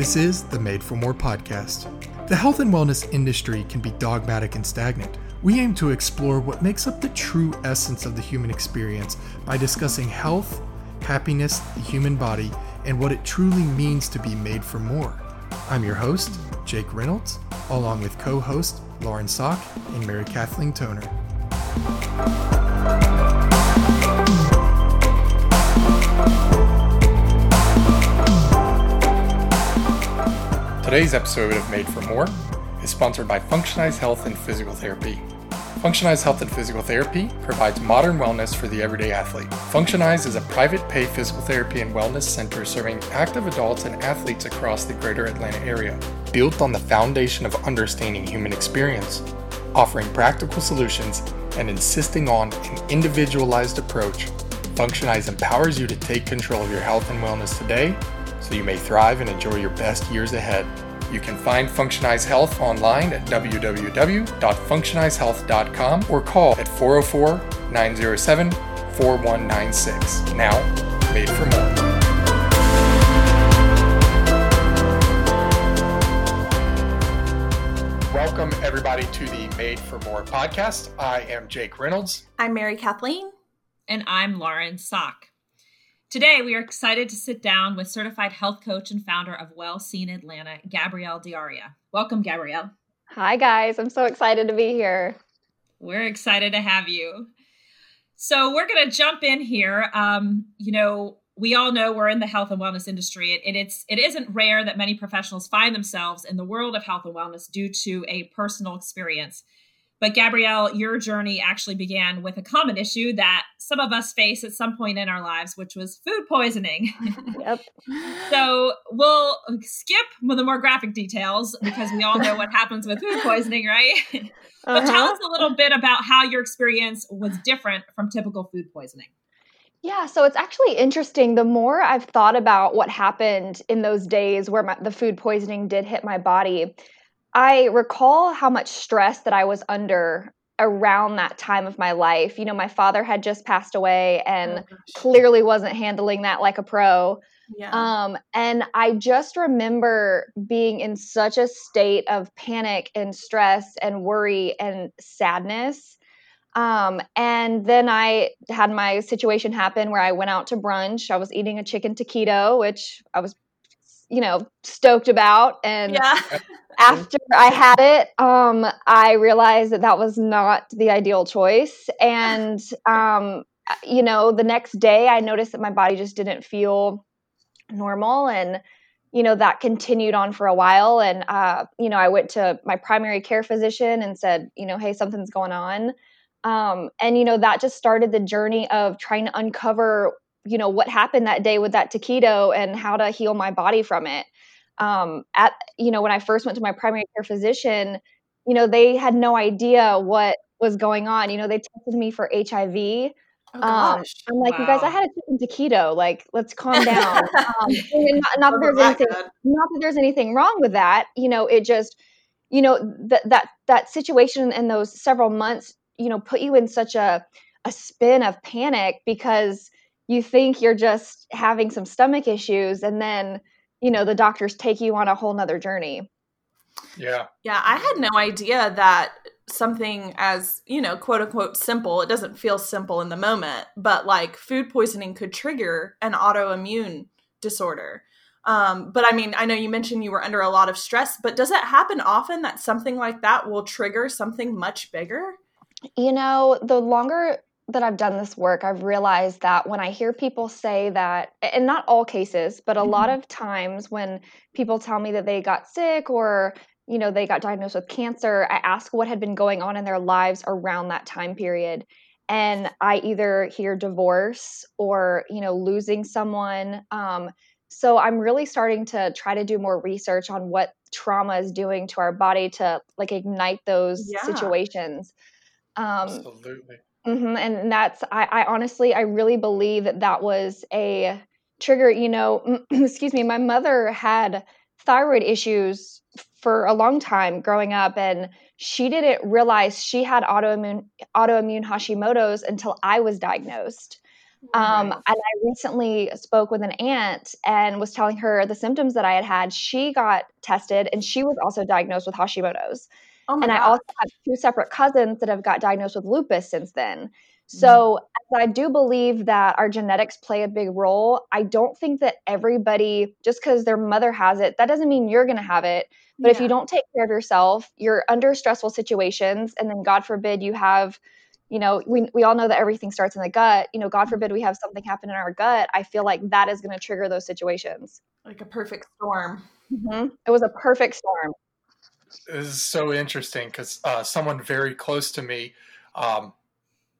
This is the Made For More podcast. The health and wellness industry can be dogmatic and stagnant. We aim to explore what makes up the true essence of the human experience by discussing health, happiness, the human body, and what it truly means to be made for more. I'm your host, Jake Reynolds, along with co-host Lauren Sock and Mary Kathleen Toner. Today's episode of Made For More is sponsored by Functionize Health and Physical Therapy. Functionize Health and Physical Therapy provides modern wellness for the everyday athlete. Functionize is a private pay physical therapy and wellness center serving active adults and athletes across the greater Atlanta area, built on the foundation of understanding human experience, offering practical solutions, and insisting on an individualized approach. Functionize empowers you to take control of your health and wellness today, so you may thrive and enjoy your best years ahead. You can find Functionize Health online at www.functionizehealth.com or call at 404-907-4196. Now, Made For More. Welcome, everybody, to the Made For More podcast. I am Jake Reynolds. I'm Mary Kathleen. And I'm Lauren Sock. Today, we are excited to sit down with certified health coach and founder of Wellseen Atlanta, Gabrielle Dioria. Welcome, Gabrielle. Hi, guys. I'm so excited to be here. We're excited to have you. So we're going to jump in here. We all know we're in the health and wellness industry, and it isn't rare that many professionals find themselves in the world of health and wellness due to a personal experience. But Gabrielle, your journey actually began with a common issue that some of us face at some point in our lives, which was food poisoning. Yep. So we'll skip the more graphic details because we all know what happens with food poisoning, right? Uh-huh. But tell us a little bit about how your experience was different from typical food poisoning. Yeah, so it's actually interesting. The more I've thought about what happened in those days where the food poisoning did hit my body, I recall how much stress that I was under around that time of my life. You know, my father had just passed away and clearly wasn't handling that like a pro. Yeah. And I just remember being in such a state of panic and stress and worry and sadness. And then I had my situation happen where I went out to brunch. I was eating a chicken taquito, which I was, stoked about. And yeah. After I had it, I realized that was not the ideal choice. And, the next day I noticed that my body just didn't feel normal. And, that continued on for a while. And, I went to my primary care physician and said, hey, something's going on. That just started the journey of trying to uncover, what happened that day with that taquito and how to heal my body from it. When I first went to my primary care physician, they had no idea what was going on. They tested me for HIV. Oh, gosh. I'm like, wow. You guys, I had a chicken taquito. Like, let's calm down. Not that there's anything wrong with that. It just, that situation in those several months, put you in such a spin of panic because you think you're just having some stomach issues. And then, the doctors take you on a whole nother journey. Yeah. Yeah. I had no idea that something as, quote unquote, simple, it doesn't feel simple in the moment, but like food poisoning could trigger an autoimmune disorder. But I mean, I know you mentioned you were under a lot of stress, but does it happen often that something like that will trigger something much bigger? The longer that I've done this work, I've realized that when I hear people say that, and not all cases, but a lot of times when people tell me that they got sick or, they got diagnosed with cancer, I ask what had been going on in their lives around that time period. And I either hear divorce or, losing someone. So I'm really starting to try to do more research on what trauma is doing to our body to like ignite those situations. Absolutely. Mm-hmm. And that's, I really believe that was a trigger, excuse me, my mother had thyroid issues for a long time growing up, and she didn't realize she had autoimmune Hashimoto's until I was diagnosed. And I recently spoke with an aunt and was telling her the symptoms that I had had. She got tested and she was also diagnosed with Hashimoto's. I also have two separate cousins that have got diagnosed with lupus since then. So I do believe that our genetics play a big role. I don't think that everybody, just because their mother has it, that doesn't mean you're going to have it. But if you don't take care of yourself, you're under stressful situations. And then God forbid you have, we all know that everything starts in the gut. God forbid we have something happen in our gut. I feel like that is going to trigger those situations. Like a perfect storm. It was a perfect storm. This is so interesting because someone very close to me,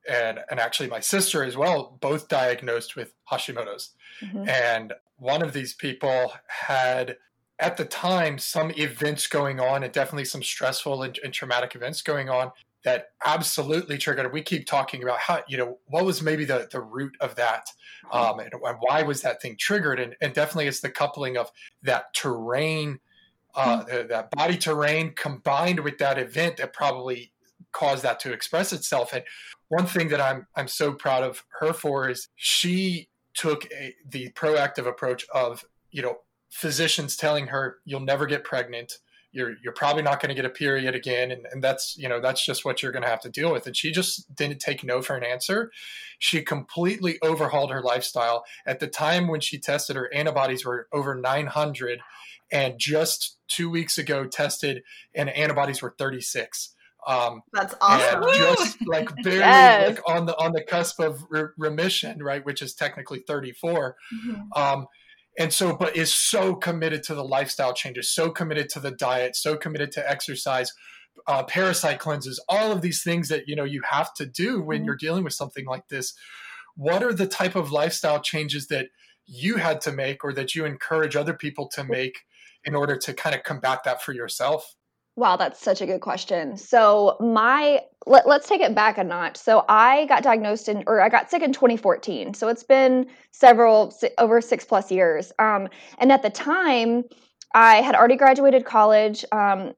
and actually my sister as well, both diagnosed with Hashimoto's. And one of these people had, at the time, some events going on and definitely some stressful and traumatic events going on that absolutely triggered it. We keep talking about how, what was maybe the root of that and why was that thing triggered? And definitely it's the coupling of that terrain, that body terrain combined with that event that probably caused that to express itself. And one thing that I'm so proud of her for is she took the proactive approach of, physicians telling her, you'll never get pregnant. You're probably not going to get a period again. And that's, that's just what you're going to have to deal with. And she just didn't take no for an answer. She completely overhauled her lifestyle. At the time when she tested, her antibodies were over 900. And just 2 weeks ago tested and antibodies were 36. That's awesome. Just like barely like on the cusp of remission, right? Which is technically 34. And so, but is so committed to the lifestyle changes, so committed to the diet, so committed to exercise, parasite cleanses, all of these things that, you have to do when you're dealing with something like this. What are the type of lifestyle changes that you had to make or that you encourage other people to make in order to kind of combat that for yourself? Wow, that's such a good question. So let's take it back a notch. So I got sick in 2014. So it's been over 6+ years. And at the time, I had already graduated college. I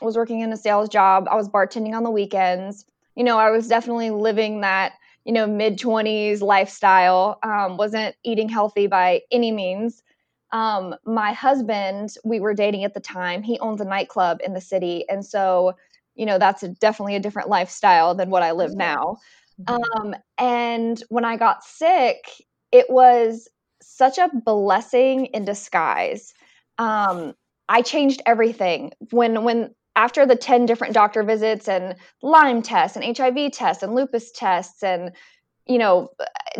was working in a sales job. I was bartending on the weekends. I was definitely living that, mid-20s lifestyle. Wasn't eating healthy by any means. My husband, we were dating at the time, he owns a nightclub in the city. And so, that's definitely a different lifestyle than what I live now. And when I got sick, it was such a blessing in disguise. I changed everything when after the 10 different doctor visits and Lyme tests and HIV tests and lupus tests and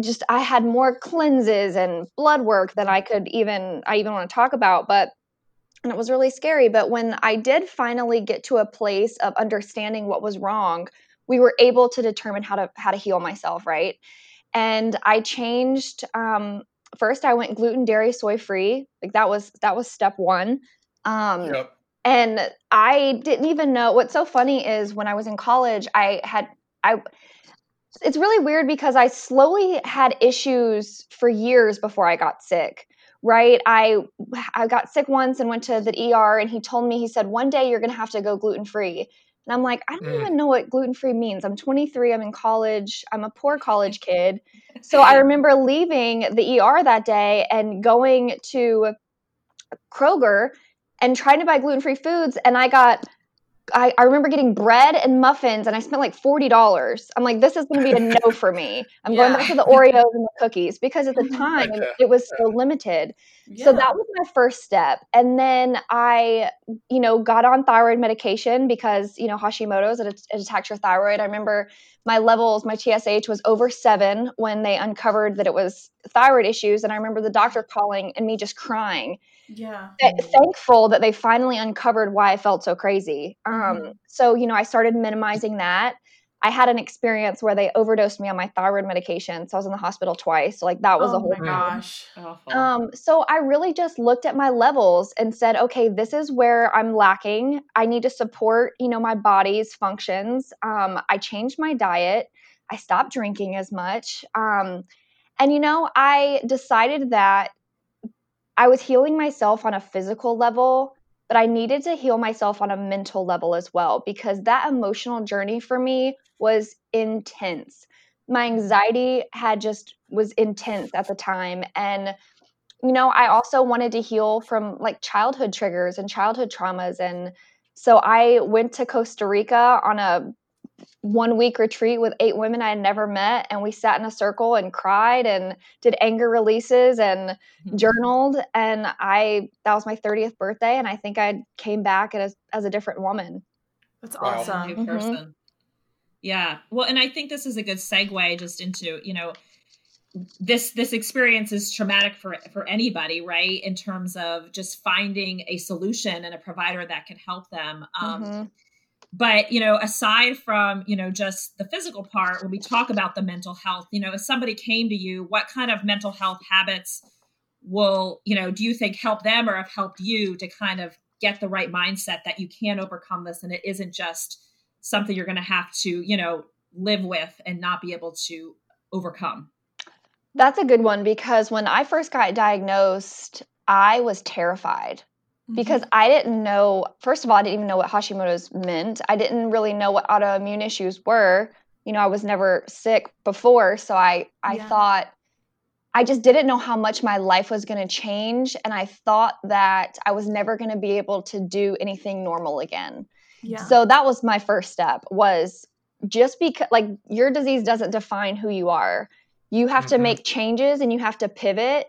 just I had more cleanses and blood work than I even want to talk about, and it was really scary. But when I did finally get to a place of understanding what was wrong, we were able to determine how to heal myself, right? And I changed. First, I went gluten, dairy, soy free. Like that was step one. Yep. And I didn't even know. What's so funny is when I was in college, it's really weird because I slowly had issues for years before I got sick, right? I got sick once and went to the ER and he said, one day you're going to have to go gluten-free. And I'm like, I don't even know what gluten-free means. I'm 23. I'm in college. I'm a poor college kid. So I remember leaving the ER that day and going to Kroger and trying to buy gluten-free foods. And I remember getting bread and muffins and I spent like $40. I'm like, this is going to be a no for me. I'm going back to the Oreos and the cookies because at the time it was so limited. So that was my first step. And then I, got on thyroid medication because, Hashimoto's, it attacks your thyroid. I remember my levels, my TSH was over 7 when they uncovered that it was thyroid issues. And I remember the doctor calling and me just crying. Yeah. Thankful that they finally uncovered why I felt so crazy. So, I started minimizing that. I had an experience where they overdosed me on my thyroid medication. So I was in the hospital twice. So like that was a whole gosh. Awful. So I really just looked at my levels and said, okay, this is where I'm lacking. I need to support, my body's functions. I changed my diet. I stopped drinking as much. And I decided that I was healing myself on a physical level, but I needed to heal myself on a mental level as well, because that emotional journey for me was intense. my anxiety had just was intense at the time. And, you know, I also wanted to heal from like childhood triggers and childhood traumas. And so I went to Costa Rica on a 1 week retreat with 8 women I had never met. And we sat in a circle and cried and did anger releases and journaled. And that was my 30th birthday. And I think I came back as a different woman. That's awesome. New person. Mm-hmm. Yeah. Well, and I think this is a good segue just into, you know, this experience is traumatic for anybody, right? In terms of just finding a solution and a provider that can help them. Mm-hmm. But, you know, aside from, you know, just the physical part, when we talk about the mental health, you know, if somebody came to you, what kind of mental health habits will, you know, do you think help them or have helped you to kind of get the right mindset that you can overcome this and it isn't just something you're going to have to, you know, live with and not be able to overcome? That's a good one, because when I first got diagnosed, I was terrified. Because I didn't know, first of all, I didn't even know what Hashimoto's meant. I didn't really know what autoimmune issues were. You know, I was never sick before. So I thought, I just didn't know how much my life was going to change. And I thought that I was never going to be able to do anything normal again. Yeah. So that was my first step, was just because like your disease doesn't define who you are. You have to make changes and you have to pivot.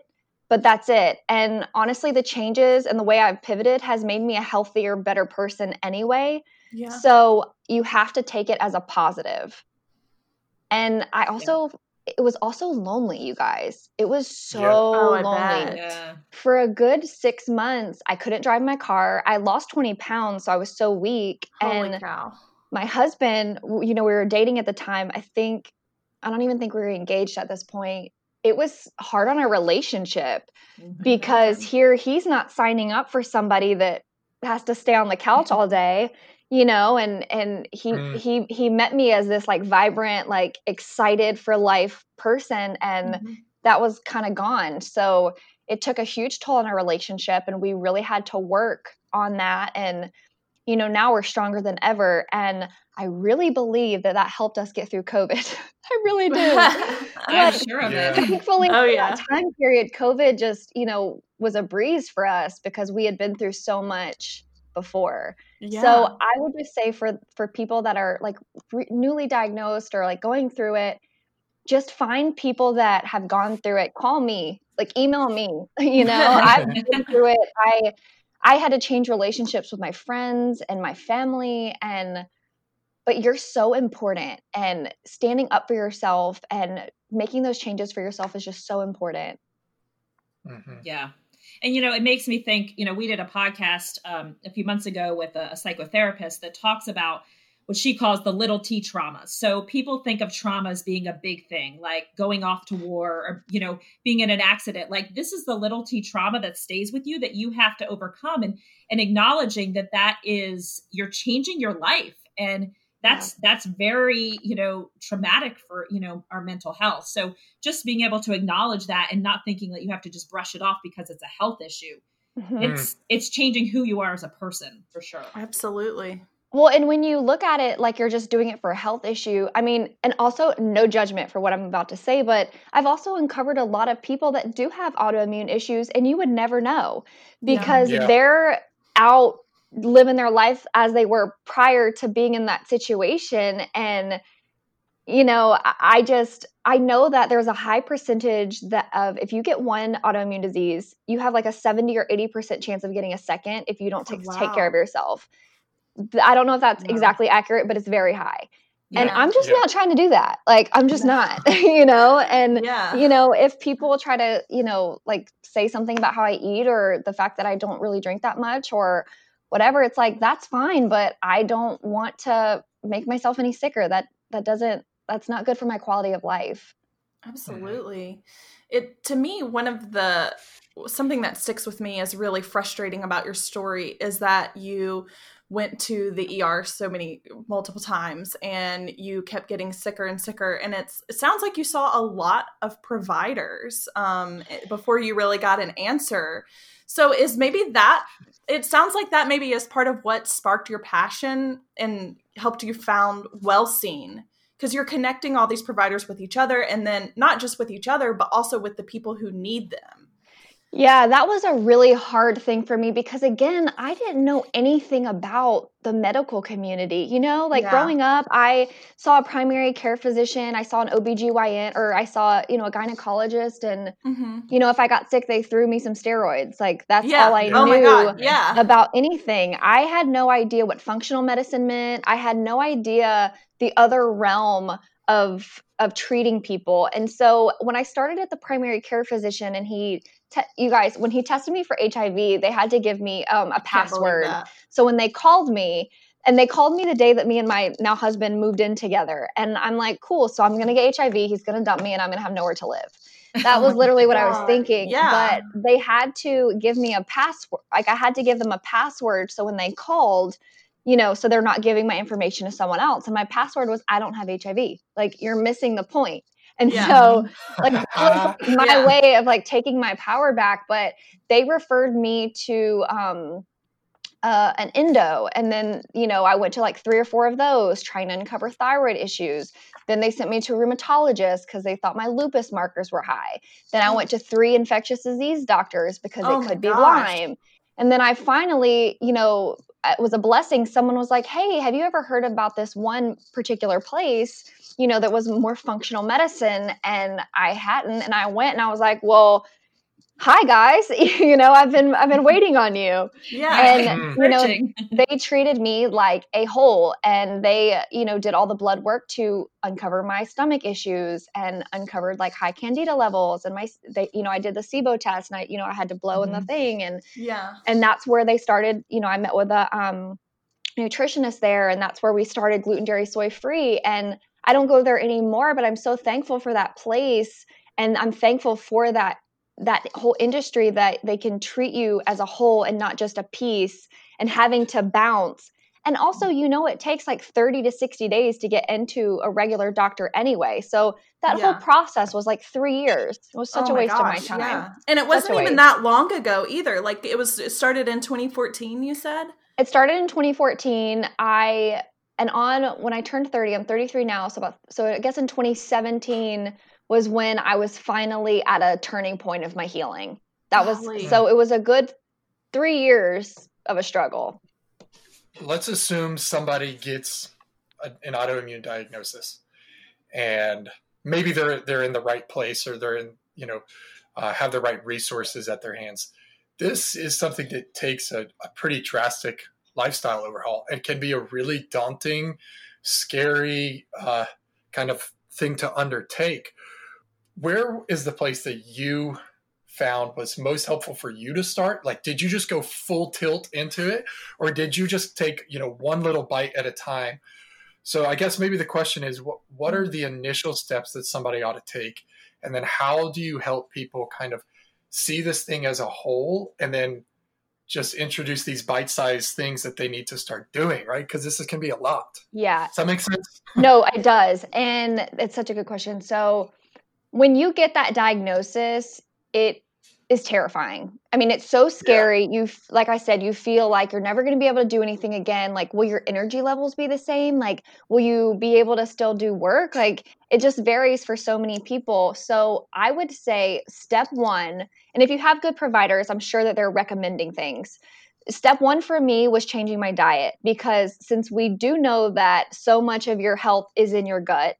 But that's it. And honestly, the changes and the way I've pivoted has made me a healthier, better person anyway. Yeah. So you have to take it as a positive. And I also, it was also lonely, you guys. It was so lonely. Yeah. For a good 6 months, I couldn't drive my car. I lost 20 pounds, so I was so weak. Holy cow. My husband, you know, we were dating at the time. I don't even think we were engaged at this point. It was hard on our relationship because here he's not signing up for somebody that has to stay on the couch all day, you know, and he met me as this like vibrant, like excited for life person. And that was kind of gone. So it took a huge toll on our relationship and we really had to work on that. And, you know, now we're stronger than ever. And I really believe that helped us get through COVID. I really do. I'm sure of it. Thankfully, that time period, COVID just, you know, was a breeze for us because we had been through so much before. Yeah. So I would just say for people that are like newly diagnosed or like going through it, just find people that have gone through it. Call me, like email me, you know, I've been through it. I had to change relationships with my friends and my family, but you're so important, and standing up for yourself and making those changes for yourself is just so important. Mm-hmm. Yeah. And, you know, it makes me think, you know, we did a podcast a few months ago with a psychotherapist that talks about what she calls the little T traumas. So people think of trauma as being a big thing, like going off to war or, you know, being in an accident. Like this is the little T trauma that stays with you that you have to overcome, and acknowledging that is, you're changing your life. And that's very, you know, traumatic for, you know, our mental health. So just being able to acknowledge that and not thinking that you have to just brush it off because it's a health issue. Mm-hmm. It's changing who you are as a person for sure. Absolutely. Well, and when you look at it like you're just doing it for a health issue, I mean, and also no judgment for what I'm about to say, but I've also uncovered a lot of people that do have autoimmune issues and you would never know because they're out living their life as they were prior to being in that situation. And, you know, I know that there's a high percentage of if you get one autoimmune disease, you have like a 70 or 80% chance of getting a second if you don't take care of yourself. I don't know if that's exactly accurate, but it's very high. Yeah. And I'm just not trying to do that. Like, I'm just not, you know, and, you know, if people try to, you know, like say something about how I eat or the fact that I don't really drink that much or whatever, it's like, that's fine, but I don't want to make myself any sicker. That's not good for my quality of life. Absolutely. To me, something that sticks with me is really frustrating about your story is that you went to the ER multiple times and you kept getting sicker and sicker. And it sounds like you saw a lot of providers before you really got an answer. So it sounds like that maybe is part of what sparked your passion and helped you found Wellseen. because you're connecting all these providers with each other, and then not just with each other, but also with the people who need them. Yeah, that was a really hard thing for me because, again, I didn't know anything about the medical community. You know, like growing up, I saw a primary care physician, I saw an OBGYN, or I saw, you know, a gynecologist. And, you know, if I got sick, they threw me some steroids. Like, that's all I knew about anything. I had no idea what functional medicine meant. I had no idea the other realm of treating people. And so when I started at the primary care physician and he, you guys, when he tested me for HIV, they had to give me a password. So when they called me, and they called me the day that me and my now husband moved in together. And I'm like, cool. So I'm going to get HIV. He's going to dump me and I'm going to have nowhere to live. That was literally what I was thinking. Yeah. But they had to give me a password. Like I had to give them a password. So when they called, you know, so they're not giving my information to someone else. And my password was, I don't have HIV. Like, you're missing the point. And so like my way of like taking my power back, but they referred me to, an endo. And then, you know, I went to like 3 or 4 of those trying to uncover thyroid issues. Then they sent me to a rheumatologist because they thought my lupus markers were high. Then I went to 3 infectious disease doctors because it could be Lyme. And then I finally, you know, it was a blessing. Someone was like, hey, have you ever heard about this one particular place, you know, that was more functional medicine? And I hadn't. And I went and I was like, well, hi guys, you know, I've been waiting on you. And, you know, they treated me like a whole, and they, you know, did all the blood work to uncover my stomach issues and uncovered like high candida levels. And you know, I did the SIBO test and I, you know, I had to blow in the thing and, and that's where they started, you know, I met with a nutritionist there, and that's where we started gluten, dairy, soy free. And I don't go there anymore, but I'm so thankful for that place. And I'm thankful for that whole industry that they can treat you as a whole and not just a piece and having to bounce. And also, you know, it takes like 30 to 60 days to get into a regular doctor anyway. So that whole process was like 3 years. It was such a waste of my time. Yeah. And it wasn't even that long ago either. Like it started in 2014, you said? It started in 2014. When I turned 30, I'm 33 now. So I guess in 2017 was when I was finally at a turning point of my healing. It was a good 3 years of a struggle. Let's assume somebody gets an autoimmune diagnosis, and maybe they're in the right place, or they're in, you know, have the right resources at their hands. This is something that takes a pretty drastic lifestyle overhaul and can be a really daunting, scary kind of thing to undertake. Where is the place that you found was most helpful for you to start? Like, did you just go full tilt into it, or did you just take, you know, one little bite at a time? So I guess maybe the question is, what are the initial steps that somebody ought to take? And then how do you help people kind of see this thing as a whole, and then just introduce these bite-sized things that they need to start doing, right? Because this can be a lot. Yeah. Does that make sense? No, it does. And it's such a good question. So when you get that diagnosis, it is terrifying. I mean, it's so scary. Yeah. Like I said, you feel like you're never going to be able to do anything again. Like, will your energy levels be the same? Like, will you be able to still do work? Like, it just varies for so many people. So I would say step one, and if you have good providers, I'm sure that they're recommending things. Step one for me was changing my diet, because since we do know that so much of your health is in your gut,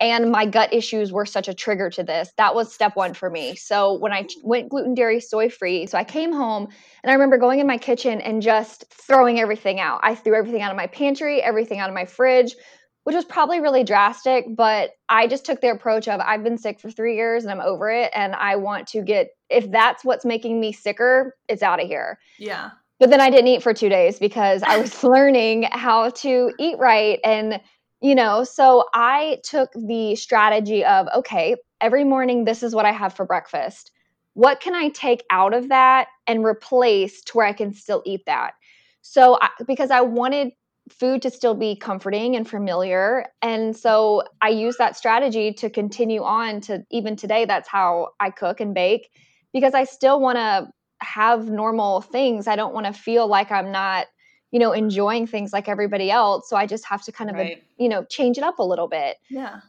and my gut issues were such a trigger to this. That was step one for me. So when I went gluten, dairy, soy free, so I came home and I remember going in my kitchen and just throwing everything out. I threw everything out of my pantry, everything out of my fridge, which was probably really drastic, but I just took the approach of, I've been sick for 3 years and I'm over it. And I want to if that's what's making me sicker, it's out of here. Yeah. But then I didn't eat for 2 days because I was learning how to eat right. And you know, so I took the strategy of, okay, every morning, this is what I have for breakfast. What can I take out of that and replace to where I can still eat that? So because I wanted food to still be comforting and familiar. And so I used that strategy to continue on to even today. That's how I cook and bake, because I still want to have normal things. I don't want to feel like I'm not you know, enjoying things like everybody else. So I just have to kind of, you know, change it up a little bit. Yeah.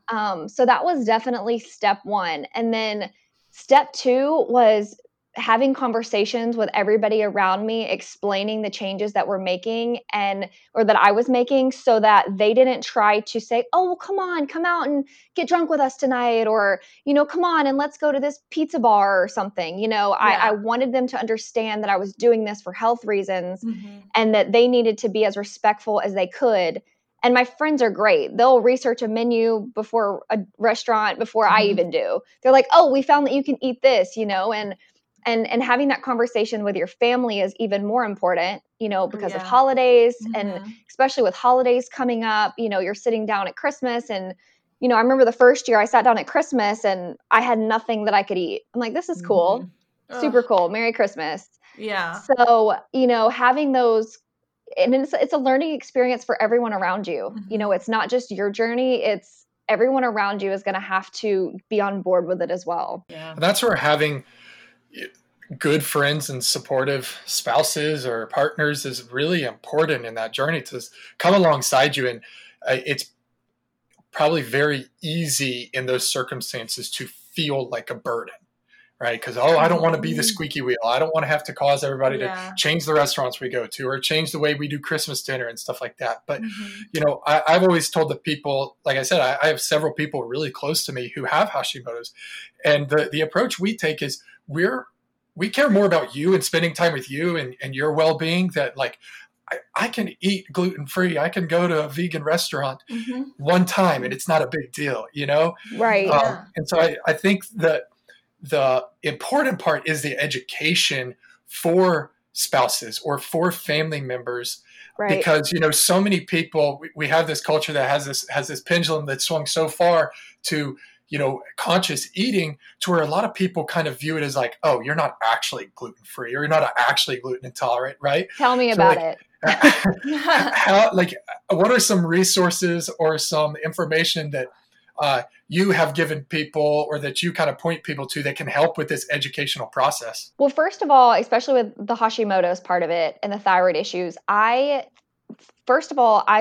So that was definitely step one. And then step two was having conversations with everybody around me, explaining the changes that we're making and, or that I was making, so that they didn't try to say, oh, well, come on, come out and get drunk with us tonight. Or, you know, come on and let's go to this pizza bar or something. You know, I wanted them to understand that I was doing this for health reasons and that they needed to be as respectful as they could. And my friends are great. They'll research a menu before a restaurant, before I even do. They're like, oh, we found that you can eat this, you know, and having that conversation with your family is even more important, you know, because of holidays and especially with holidays coming up, you know, you're sitting down at Christmas and, you know, I remember the first year I sat down at Christmas and I had nothing that I could eat. I'm like, this is cool. Super cool. Merry Christmas. Yeah. So, you know, having those, and it's a learning experience for everyone around you. You know, it's not just your journey. It's everyone around you is going to have to be on board with it as well. Yeah. That's where having good friends and supportive spouses or partners is really important in that journey to come alongside you. And it's probably very easy in those circumstances to feel like a burden, right? Because, oh, I don't want to be the squeaky wheel. I don't want to have to cause everybody to change the restaurants we go to or change the way we do Christmas dinner and stuff like that. But, you know, I've always told the people, like I said, I have several people really close to me who have Hashimoto's. And the approach we take is we care more about you and spending time with you and your well-being that, like, I can eat gluten-free. I can go to a vegan restaurant one time and it's not a big deal, you know? Right. And so I think that the important part is the education for spouses or for family members. Right. Because, you know, so many people, we have this culture that has this pendulum that swung so far to, you know, conscious eating, to where a lot of people kind of view it as like, oh, you're not actually gluten-free or you're not actually gluten intolerant, right? Tell me about it. What are some resources or some information that you have given people or that you kind of point people to that can help with this educational process? Well, first of all, especially with the Hashimoto's part of it and the thyroid issues, I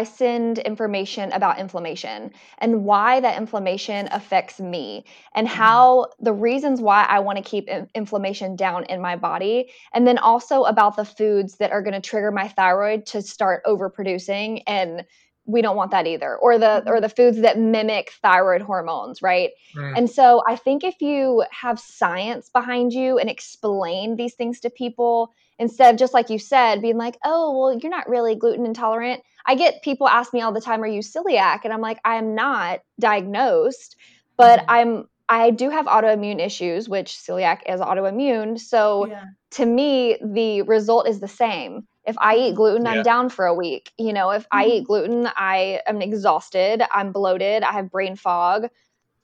send information about inflammation and why that inflammation affects me and how the reasons why I want to keep inflammation down in my body. And then also about the foods that are going to trigger my thyroid to start overproducing. And we don't want that either. Or the foods that mimic thyroid hormones, right? And so I think if you have science behind you and explain these things to people, instead of just like you said, being like, oh, well, you're not really gluten intolerant. I get people ask me all the time, are you celiac? And I'm like, I'm not diagnosed, but I do have autoimmune issues, which celiac is autoimmune. So to me, the result is the same. If I eat gluten, I'm down for a week. You know, if I eat gluten, I am exhausted, I'm bloated, I have brain fog.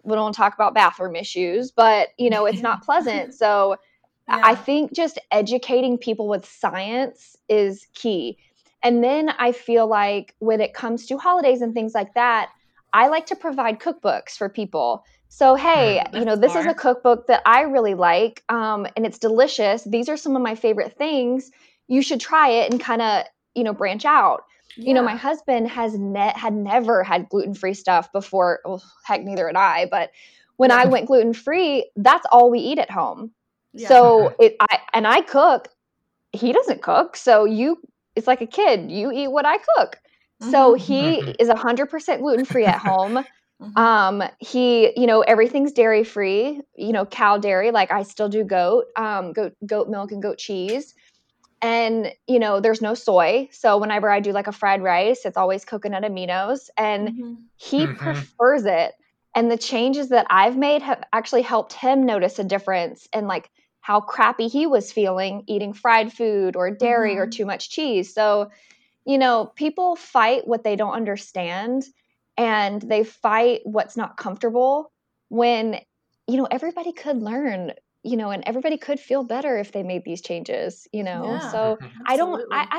We don't talk about bathroom issues, but, you know, it's not pleasant. So I think just educating people with science is key. And then I feel like when it comes to holidays and things like that, I like to provide cookbooks for people. So, hey, you know, this is a cookbook that I really like, and it's delicious. These are some of my favorite things. You should try it and kind of, you know, branch out. Yeah. You know, my husband had never had gluten-free stuff before. Well, heck, neither had I. But when I went gluten-free, that's all we eat at home. Yeah. So I cook, he doesn't cook. So it's like a kid, you eat what I cook. So he is 100% gluten-free at home. He, you know, everything's dairy-free, you know, cow dairy. Like I still do goat milk and goat cheese. And, you know, there's no soy. So whenever I do like a fried rice, it's always coconut aminos, and he prefers it. And the changes that I've made have actually helped him notice a difference in like how crappy he was feeling eating fried food or dairy or too much cheese. So, you know, people fight what they don't understand and they fight what's not comfortable when, you know, everybody could learn, you know, and everybody could feel better if they made these changes, you know? Yeah, so I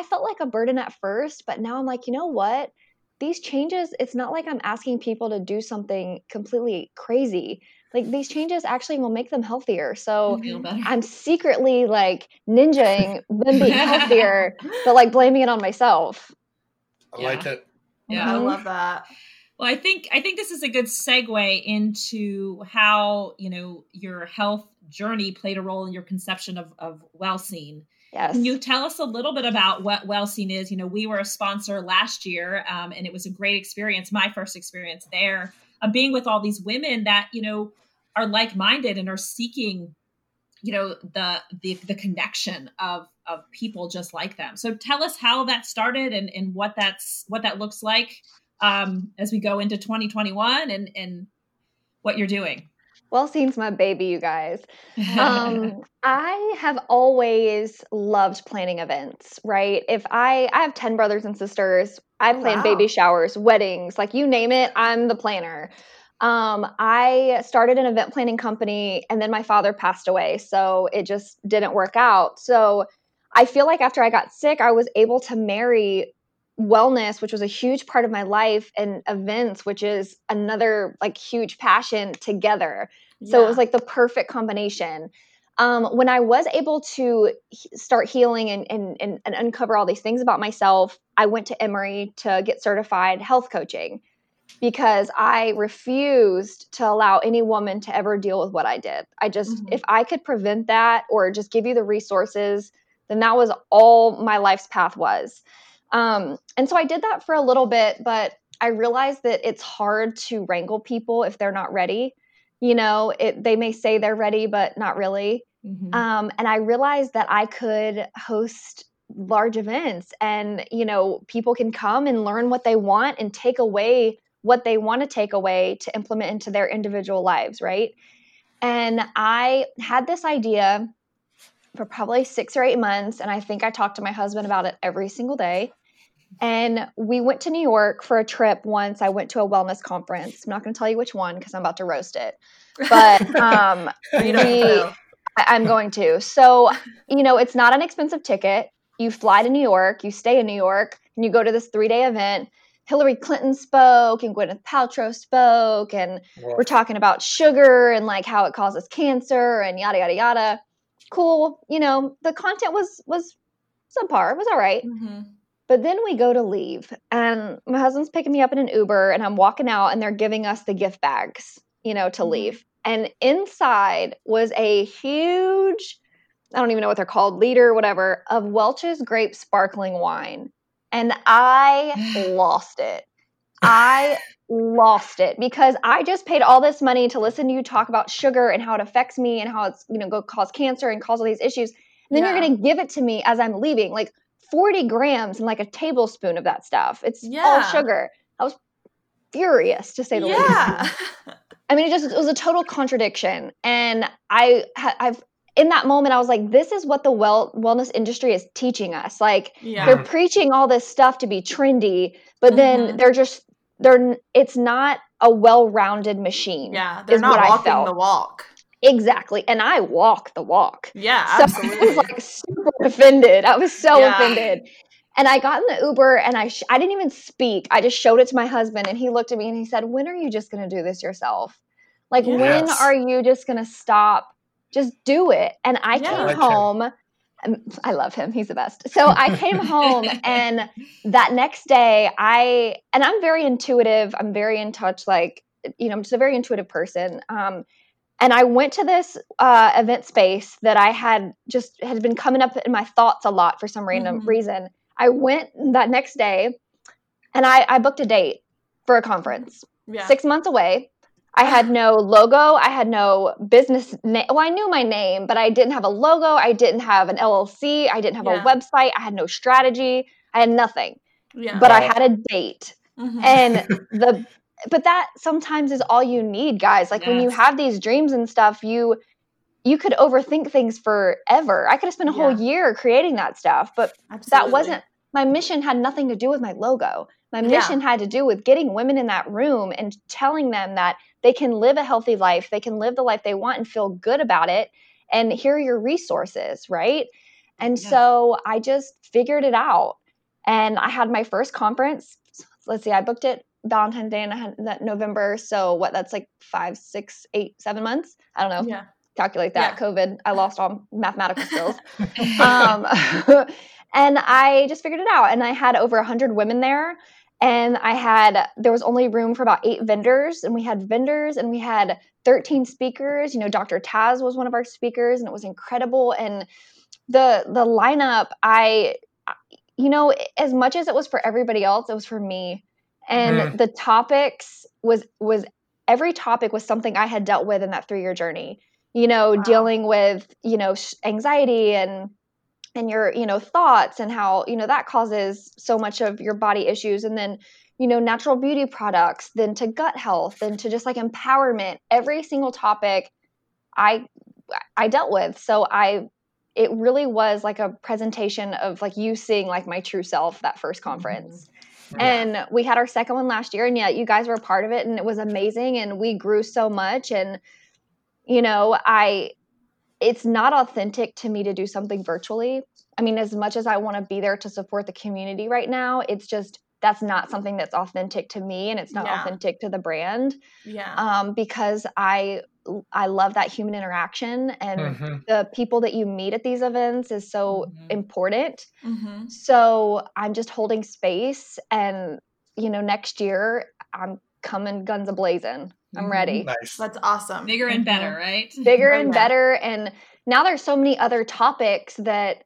felt like a burden at first, but now I'm like, you know what? These changes, it's not like I'm asking people to do something completely crazy. like these changes actually will make them healthier. So I'm secretly like ninja-ing them being healthier, but like blaming it on myself. I like it. Yeah. I love that. Well, I think this is a good segue into how, you know, your health journey played a role in your conception of Wellseen. Yes. Can you tell us a little bit about what Wellseen is? You know, we were a sponsor last year, and it was a great experience, my first experience there, of being with all these women that, you know, are like-minded and are seeking, you know, the connection of people just like them. So tell us how that started and what that looks like as we go into 2021 and what you're doing. Wellseen's my baby, you guys. I have always loved planning events, right? If I have 10 brothers and sisters, I plan baby showers, weddings, like you name it, I'm the planner. I started an event planning company and then my father passed away. So it just didn't work out. So I feel like after I got sick, I was able to marry wellness, which was a huge part of my life, and events, which is another like huge passion, together. So it was like the perfect combination. When I was able to start healing and uncover all these things about myself, I went to Emory to get certified health coaching because I refused to allow any woman to ever deal with what I did. I just, if I could prevent that or just give you the resources, then that was all my life's path was. And so I did that for a little bit, but I realized that it's hard to wrangle people if they're not ready. You know, they may say they're ready, but not really. And I realized that I could host large events and, you know, people can come and learn what they want and take away what they want to take away to implement into their individual lives. Right. And I had this idea for probably 6 or 8 months. And I think I talked to my husband about it every single day. And we went to New York for a trip once. I went to a wellness conference. I'm not going to tell you which one because I'm about to roast it. But I'm going to. So, you know, it's not an expensive ticket. You fly to New York, you stay in New York, and you go to this 3-day event. Hillary Clinton spoke and Gwyneth Paltrow spoke. And we're talking about sugar and like how it causes cancer and yada, yada, yada. Cool. You know, the content was subpar. It was all right. But then we go to leave and my husband's picking me up in an Uber and I'm walking out and they're giving us the gift bags, you know, to leave. And inside was a huge, I don't even know what they're called, liter, whatever, of Welch's grape sparkling wine. And I lost it. I lost it because I just paid all this money to listen to you talk about sugar and how it affects me and how it's, you know, go cause cancer and cause all these issues. And then you're going to give it to me as I'm leaving. Like, 40 grams and like a tablespoon of that stuff. It's all sugar. I was furious, to say the least. I mean, it was a total contradiction. And I've in that moment, I was like, this is what the wellness industry is teaching us. Like they're preaching all this stuff to be trendy, but then it's not a well-rounded machine. Yeah. They're not walking the walk. Exactly. And I walk the walk. Yeah, so absolutely. I was like super offended. I was so offended. And I got in the Uber and I didn't even speak. I just showed it to my husband and he looked at me and he said, when are you just going to do this yourself? Like, when are you just going to stop? Just do it. And I came home. I love him. He's the best. So I came home and that next day I'm very intuitive. I'm very in touch. Like, you know, I'm just a very intuitive person. And I went to this event space that I had been coming up in my thoughts a lot for some random reason. I went that next day and I booked a date for a conference 6 months away. I had no logo. I had no business name. Well, I knew my name, but I didn't have a logo. I didn't have an LLC. I didn't have a website. I had no strategy. I had nothing, but I had a date and but that sometimes is all you need, guys. Like when you have these dreams and stuff, you could overthink things forever. I could have spent a whole year creating that stuff, but that wasn't, my mission had nothing to do with my logo. My mission had to do with getting women in that room and telling them that they can live a healthy life. They can live the life they want and feel good about it. And here are your resources, right? And so I just figured it out. And I had my first conference. Let's see, I booked it Valentine's Day and that November. So what, that's like 5, 6, 8, 7 months. I don't know. Yeah. Calculate that. Yeah. COVID. I lost all mathematical skills. And I just figured it out. And I had over 100 women there. And there was only room for about 8 vendors, and we had 13 speakers. You know, Dr. Taz was one of our speakers, and it was incredible. And the lineup, you know, as much as it was for everybody else, it was for me. And the topics was every topic was something I had dealt with in that 3-year journey, you know, dealing with, you know, anxiety and your, you know, thoughts and how, you know, that causes so much of your body issues. And then, you know, natural beauty products, then to gut health, then to just like empowerment. Every single topic I dealt with. So it really was like a presentation of like you seeing like my true self that first conference. Mm-hmm. And we had our second one last year, and you guys were a part of it, and it was amazing. And we grew so much. And, you know, it's not authentic to me to do something virtually. I mean, as much as I want to be there to support the community right now, it's just, that's not something that's authentic to me, and it's not authentic to the brand. Yeah. Because I love that human interaction, and the people that you meet at these events is so important. Mm-hmm. So I'm just holding space, and, you know, next year I'm coming guns a blazing. I'm ready. Nice. That's awesome. Bigger and better, right? Bigger and better. And now there's so many other topics that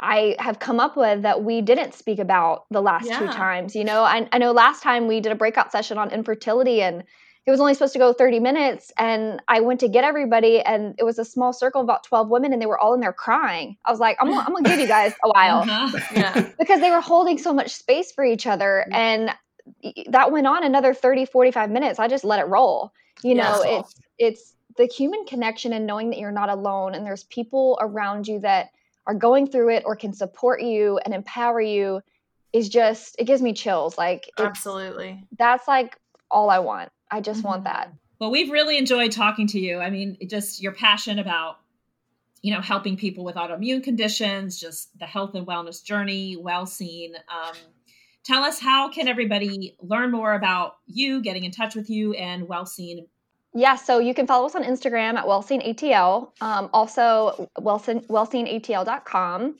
I have come up with that we didn't speak about the last 2 times. You know, I know last time we did a breakout session on infertility, and it was only supposed to go 30 minutes. And I went to get everybody, and it was a small circle of about 12 women, and they were all in there crying. I was like, I'm going to give you guys a while because they were holding so much space for each other. And that went on another 30, 45 minutes. I just let it roll. You know, it's the human connection and knowing that you're not alone, and there's people around you that are going through it or can support you and empower you is just, it gives me chills. Like, absolutely. That's like all I want. I just want that. Well, we've really enjoyed talking to you. I mean, just your passion about, you know, helping people with autoimmune conditions, just the health and wellness journey, Wellseen. Tell us, how can everybody learn more about you, getting in touch with you, and Wellseen? Yeah, so you can follow us on Instagram at WellseenATL, also WellseenATL.com.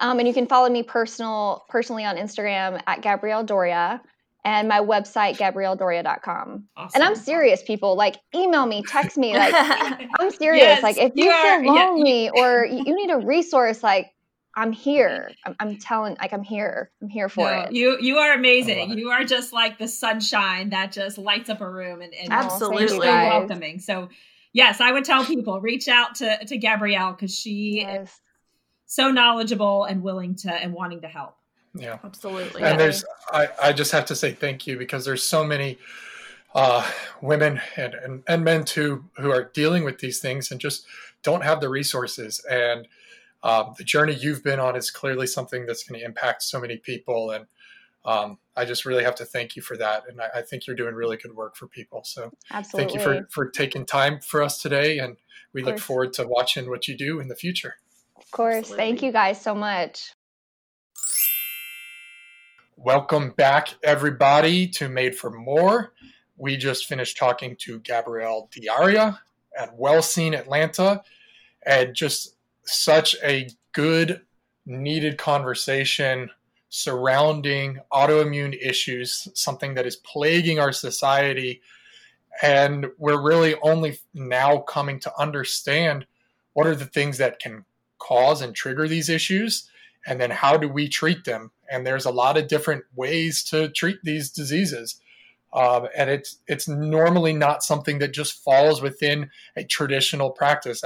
And you can follow me personally on Instagram at Gabrielle Dioria, and my website, GabrielleDioria.com. Awesome. And I'm serious, people. Like, email me, text me. Like, I'm serious. Yes, like, if you feel lonely or you need a resource, like, I'm here. I'm telling, like, I'm here. I'm here for it. You are amazing. You are just like the sunshine that just lights up a room and absolutely welcoming. So yes, I would tell people, reach out to Gabrielle, because she is so knowledgeable and willing to, and wanting to help. Yeah, absolutely. And there's, I just have to say thank you, because there's so many women and men too, who are dealing with these things and just don't have the resources. And the journey you've been on is clearly something that's going to impact so many people. And I just really have to thank you for that. And I think you're doing really good work for people. So Absolutely. Thank you for taking time for us today. And we look forward to watching what you do in the future. Of course. Absolutely. Thank you guys so much. Welcome back, everybody, to Made for More. We just finished talking to Gabrielle Dioria at Wellseen Atlanta, and just such a good, needed conversation surrounding autoimmune issues, something that is plaguing our society. And we're really only now coming to understand what are the things that can cause and trigger these issues, and then how do we treat them? And there's a lot of different ways to treat these diseases. And it's normally not something that just falls within a traditional practice.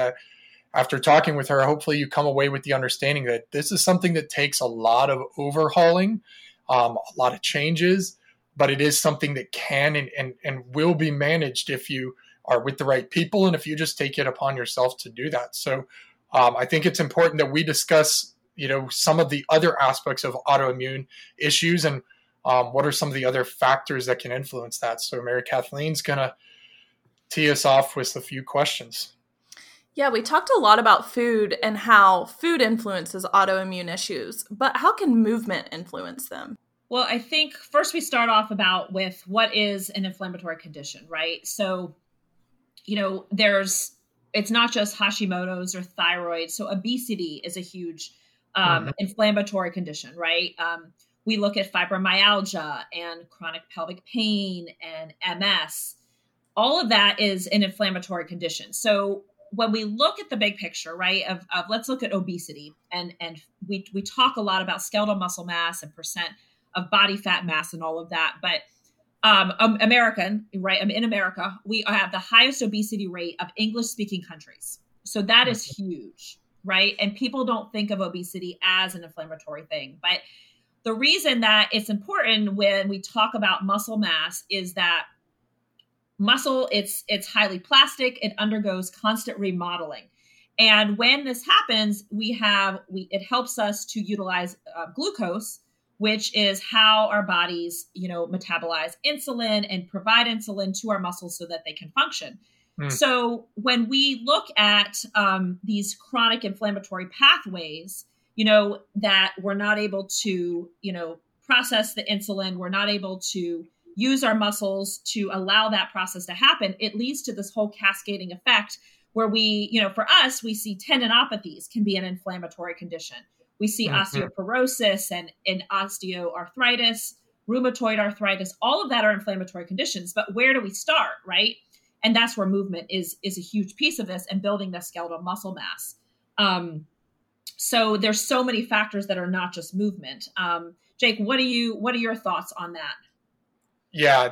After talking with her, hopefully you come away with the understanding that this is something that takes a lot of overhauling, a lot of changes, but it is something that can and will be managed if you are with the right people and if you just take it upon yourself to do that. So I think it's important that we discuss, you know, some of the other aspects of autoimmune issues and what are some of the other factors that can influence that. So Mary Kathleen's going to tee us off with a few questions. Yeah, we talked a lot about food and how food influences autoimmune issues, but how can movement influence them? Well, I think first we start off about with what is an inflammatory condition, right? So, you know, it's not just Hashimoto's or thyroid. So obesity is a huge inflammatory condition, right? We look at fibromyalgia and chronic pelvic pain and MS. All of that is an inflammatory condition. So when we look at the big picture, right, of let's look at obesity, and we talk a lot about skeletal muscle mass and percent of body fat mass and all of that. But in America, we have the highest obesity rate of English-speaking countries. So that is huge, right? And people don't think of obesity as an inflammatory thing. But the reason that it's important when we talk about muscle mass is that muscle, it's highly plastic. It undergoes constant remodeling. And when this happens, it helps us to utilize glucose, which is how our bodies, you know, metabolize insulin and provide insulin to our muscles so that they can function. Mm. So when we look at these chronic inflammatory pathways, you know, that we're not able to, you know, process the insulin, we're not able to use our muscles to allow that process to happen, it leads to this whole cascading effect where we, you know, for us, we see tendinopathies can be an inflammatory condition. We see osteoporosis and osteoarthritis, rheumatoid arthritis, all of that are inflammatory conditions. But where do we start, right? And that's where movement is a huge piece of this and building the skeletal muscle mass. So there's so many factors that are not just movement. Jake, what are your thoughts on that? Yeah,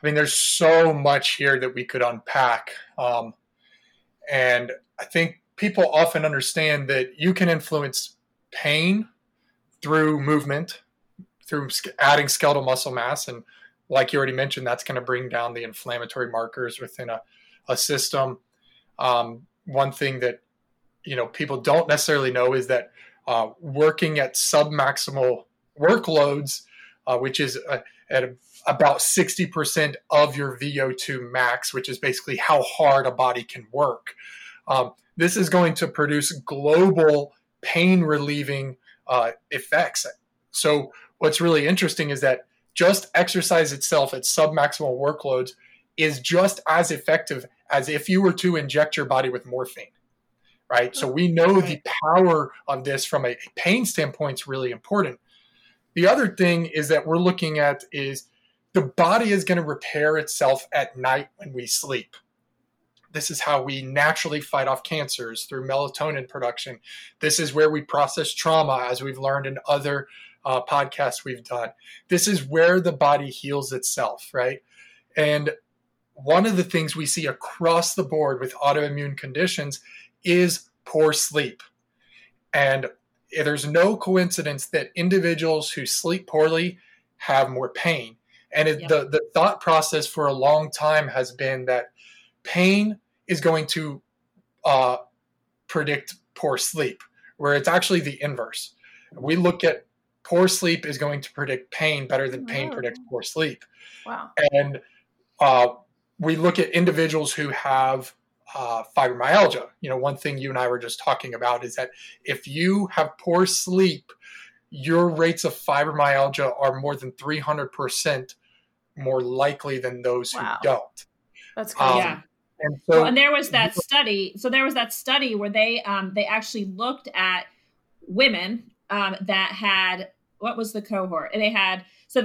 there's so much here that we could unpack. And I think people often understand that you can influence pain through movement, through adding skeletal muscle mass. And like you already mentioned, that's going to bring down the inflammatory markers within a system. One thing that, you know, people don't necessarily know is that working at submaximal workloads, which is at about 60% of your VO2 max, which is basically how hard a body can work. This is going to produce global pain-relieving effects. So what's really interesting is that just exercise itself at submaximal workloads is just as effective as if you were to inject your body with morphine, right? So we know the power of this from a pain standpoint is really important. The other thing is that we're looking at is the body is going to repair itself at night when we sleep. This is how we naturally fight off cancers through melatonin production. This is where we process trauma, as we've learned in other podcasts we've done. This is where the body heals itself, right? And one of the things we see across the board with autoimmune conditions is poor sleep. And there's no coincidence that individuals who sleep poorly have more pain. And the thought process for a long time has been that pain is going to predict poor sleep, where it's actually the inverse. We look at poor sleep is going to predict pain better than pain predicts poor sleep. Wow. And we look at individuals who have fibromyalgia. You know, one thing you and I were just talking about is that if you have poor sleep, your rates of fibromyalgia are more than 300% more likely than those who don't. That's crazy. And so, well, and there was that study. So there was that study where they actually looked at women that had, what was the cohort? And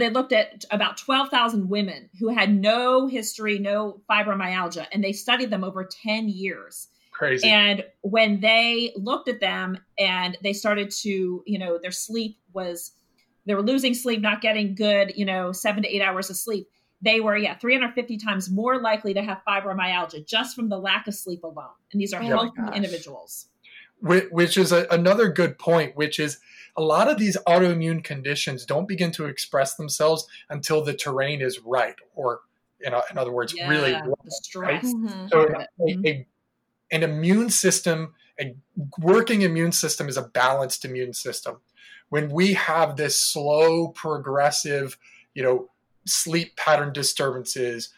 they looked at about 12,000 women who had no history, no fibromyalgia, and they studied them over 10 years. Crazy. And when they looked at them and they started to, you know, they were losing sleep, not getting good, you know, 7 to 8 hours of sleep. They were, 350 times more likely to have fibromyalgia just from the lack of sleep alone. And these are healthy individuals. Which is another good point, which is a lot of these autoimmune conditions don't begin to express themselves until the terrain is right. Or, you know, in other words, really wrong, the stress. Right? Mm-hmm. So an immune system, a working immune system is a balanced immune system. When we have this slow, progressive, you know, sleep pattern disturbances,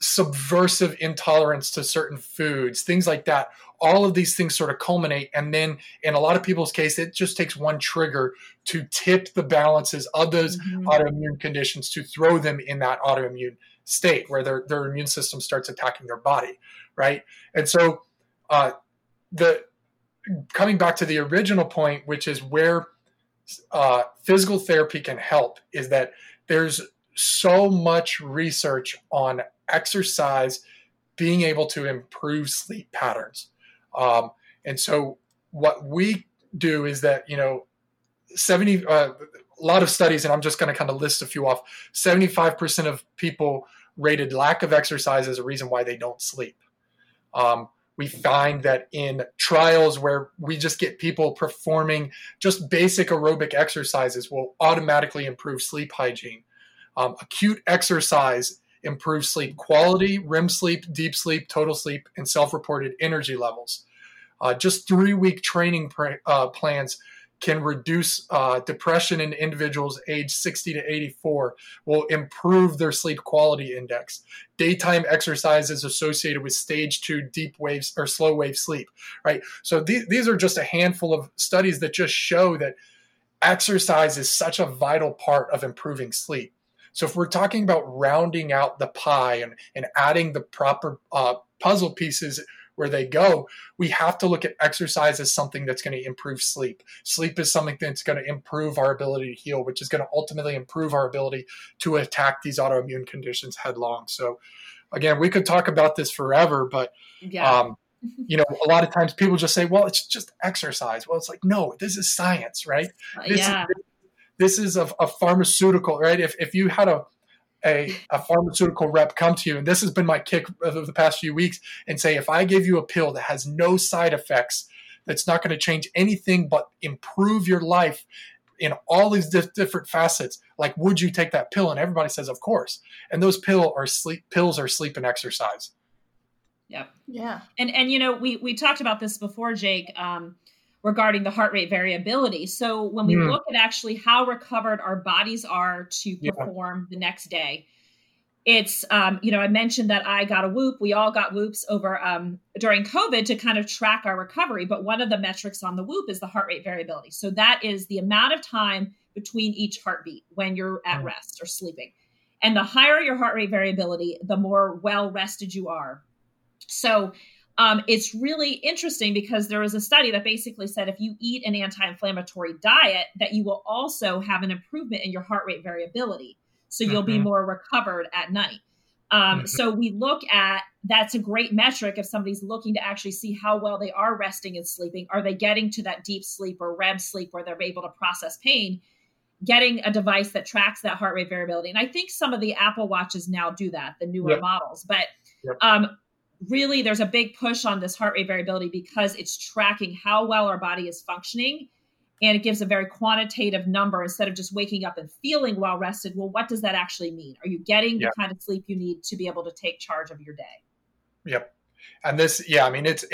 subversive intolerance to certain foods, things like that, all of these things sort of culminate. And then in a lot of people's case, it just takes one trigger to tip the balances of those autoimmune conditions to throw them in that autoimmune state where their immune system starts attacking their body. Right. And so coming back to the original point, which is where physical therapy can help, is that there's so much research on exercise being able to improve sleep patterns. And so what we do is that, you know, a lot of studies, and I'm just going to kind of list a few off, 75% of people rated lack of exercise as a reason why they don't sleep. We find that in trials where we just get people performing just basic aerobic exercises will automatically improve sleep hygiene. Acute exercise improves sleep quality, REM sleep, deep sleep, total sleep, and self-reported energy levels. Just 3-week training plans can reduce depression in individuals age 60 to 84, will improve their sleep quality index. Daytime exercise is associated with stage 2 deep waves or slow wave sleep, right? So these are just a handful of studies that just show that exercise is such a vital part of improving sleep. So if we're talking about rounding out the pie and adding the proper puzzle pieces where they go, we have to look at exercise as something that's going to improve sleep. Sleep is something that's going to improve our ability to heal, which is going to ultimately improve our ability to attack these autoimmune conditions headlong. So again, we could talk about this forever, but you know, a lot of times people just say, well, it's just exercise. Well, it's like, no, this is science, right? This is a pharmaceutical, right? If you had a pharmaceutical rep come to you, and this has been my kick over the past few weeks, and say, if I give you a pill that has no side effects, that's not going to change anything but improve your life in all these different facets, like, would you take that pill? And everybody says, of course. And those pills are sleep and exercise. Yep. Yeah. And you know, we talked about this before, Jake, regarding the heart rate variability. So when we look at actually how recovered our bodies are to perform the next day, it's, you know, I mentioned that I got a whoop. We all got whoops over during COVID to kind of track our recovery. But one of the metrics on the whoop is the heart rate variability. So that is the amount of time between each heartbeat when you're at rest or sleeping. And the higher your heart rate variability, the more well rested you are. So it's really interesting because there was a study that basically said if you eat an anti-inflammatory diet, that you will also have an improvement in your heart rate variability. So you'll be more recovered at night. So we look at, that's a great metric if somebody's looking to actually see how well they are resting and sleeping. Are they getting to that deep sleep or REM sleep where they're able to process pain? Getting a device that tracks that heart rate variability. And I think some of the Apple Watches now do that, the newer models. But really, there's a big push on this heart rate variability because it's tracking how well our body is functioning. And it gives a very quantitative number instead of just waking up and feeling well rested. Well, what does that actually mean? Are you getting the kind of sleep you need to be able to take charge of your day? Yep. And this, I mean, it's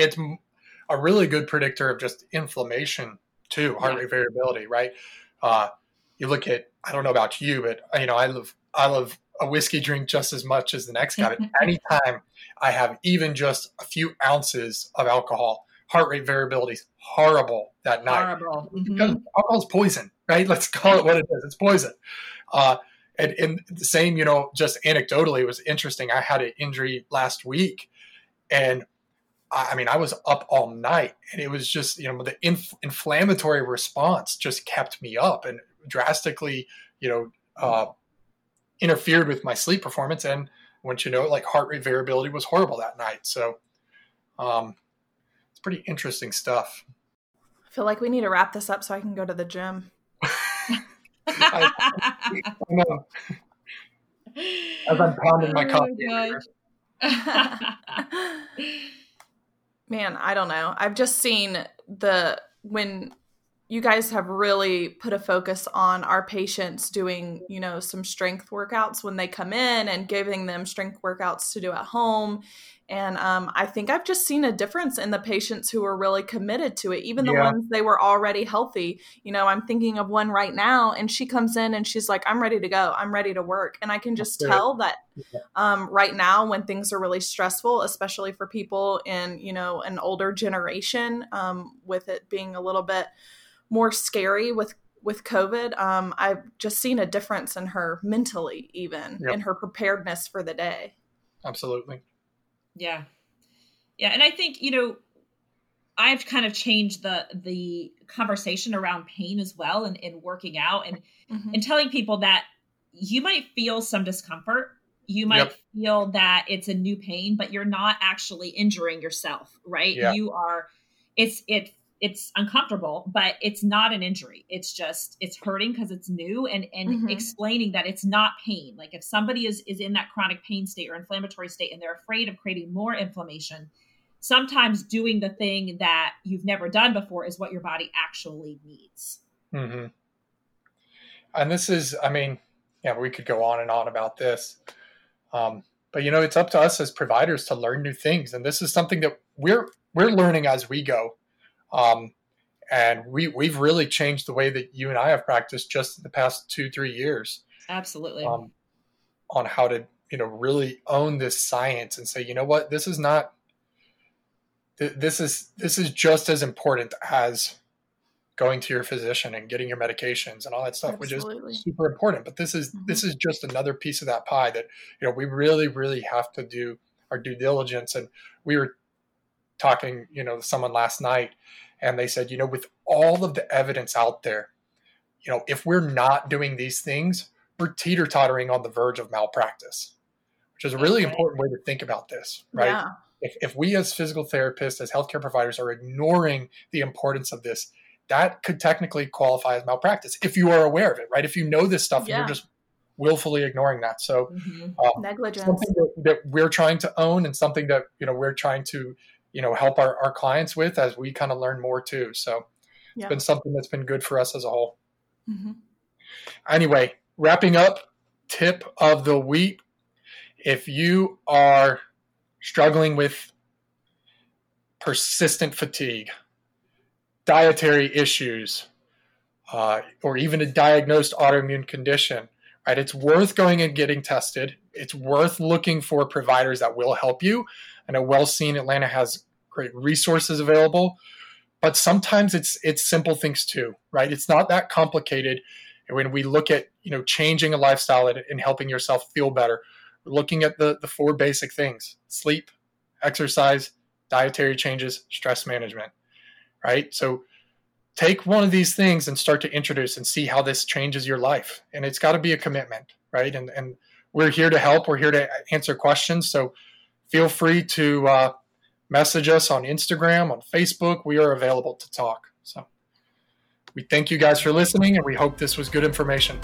a really good predictor of just inflammation too, heart rate variability, right? You look at, I don't know about you, but you know, I love a whiskey drink just as much as the next guy. Anytime I have even just a few ounces of alcohol, heart rate variability is horrible that night. Horrible. Because alcohol's poison, right? Let's call it what it is. It's poison. And the same, you know, just anecdotally, it was interesting. I had an injury last week, and I was up all night, and it was just, you know, the inflammatory response just kept me up and drastically, you know, interfered with my sleep performance. And once you know, like, heart rate variability was horrible that night. So it's pretty interesting stuff. I feel like we need to wrap this up so I can go to the gym. I know. As I'm pounding my coffee. Man, I don't know. I've just seen when you guys have really put a focus on our patients doing, you know, some strength workouts when they come in and giving them strength workouts to do at home. And I think I've just seen a difference in the patients who are really committed to it, even the ones they were already healthy. You know, I'm thinking of one right now, and she comes in and she's like, I'm ready to go. I'm ready to work. And I can just tell that right now when things are really stressful, especially for people in, you know, an older generation, with it being a little bit more scary with COVID, I've just seen a difference in her mentally, even in her preparedness for the day. Absolutely. Yeah. Yeah. And I think, you know, I've kind of changed the conversation around pain as well, and in working out, and and telling people that you might feel some discomfort. You might feel that it's a new pain, but you're not actually injuring yourself, right? You are, it's uncomfortable, but it's not an injury. It's just, it's hurting because it's new, and explaining that it's not pain. Like if somebody is in that chronic pain state or inflammatory state, and they're afraid of creating more inflammation, sometimes doing the thing that you've never done before is what your body actually needs. Mm-hmm. And this is, I mean, yeah, we could go on and on about this. But you know, it's up to us as providers to learn new things. And this is something that we're learning as we go. And we've really changed the way that you and I have practiced just in the past 2-3 years. Absolutely. On how to, you know, really own this science and say, you know what, this is not, this is just as important as going to your physician and getting your medications and all that stuff, which is super important. But this is just another piece of that pie that, you know, we really, really have to do our due diligence. And we were talking, you know, to someone last night, and they said, you know, with all of the evidence out there, you know, if we're not doing these things, we're teeter-tottering on the verge of malpractice, which is a really important way to think about this, right? Yeah. If we as physical therapists, as healthcare providers are ignoring the importance of this, that could technically qualify as malpractice if you are aware of it, right? If you know this stuff, and you're just willfully ignoring that. So negligence, something that we're trying to own, and something that, you know, we're trying to, you know, help our clients with as we kind of learn more too. So it's been something that's been good for us as a whole. Mm-hmm. Anyway, wrapping up, tip of the week. If you are struggling with persistent fatigue, dietary issues, or even a diagnosed autoimmune condition, right? It's worth going and getting tested. It's worth looking for providers that will help you. I know Wellseen Atlanta has great resources available, but sometimes it's simple things too, right? It's not that complicated. And when we look at, you know, changing a lifestyle and helping yourself feel better, we're looking at the four basic things: sleep, exercise, dietary changes, stress management, right? So take one of these things and start to introduce and see how this changes your life. And it's got to be a commitment, right? And we're here to help. We're here to answer questions. So feel free to message us on Instagram, on Facebook. We are available to talk. So we thank you guys for listening, and we hope this was good information.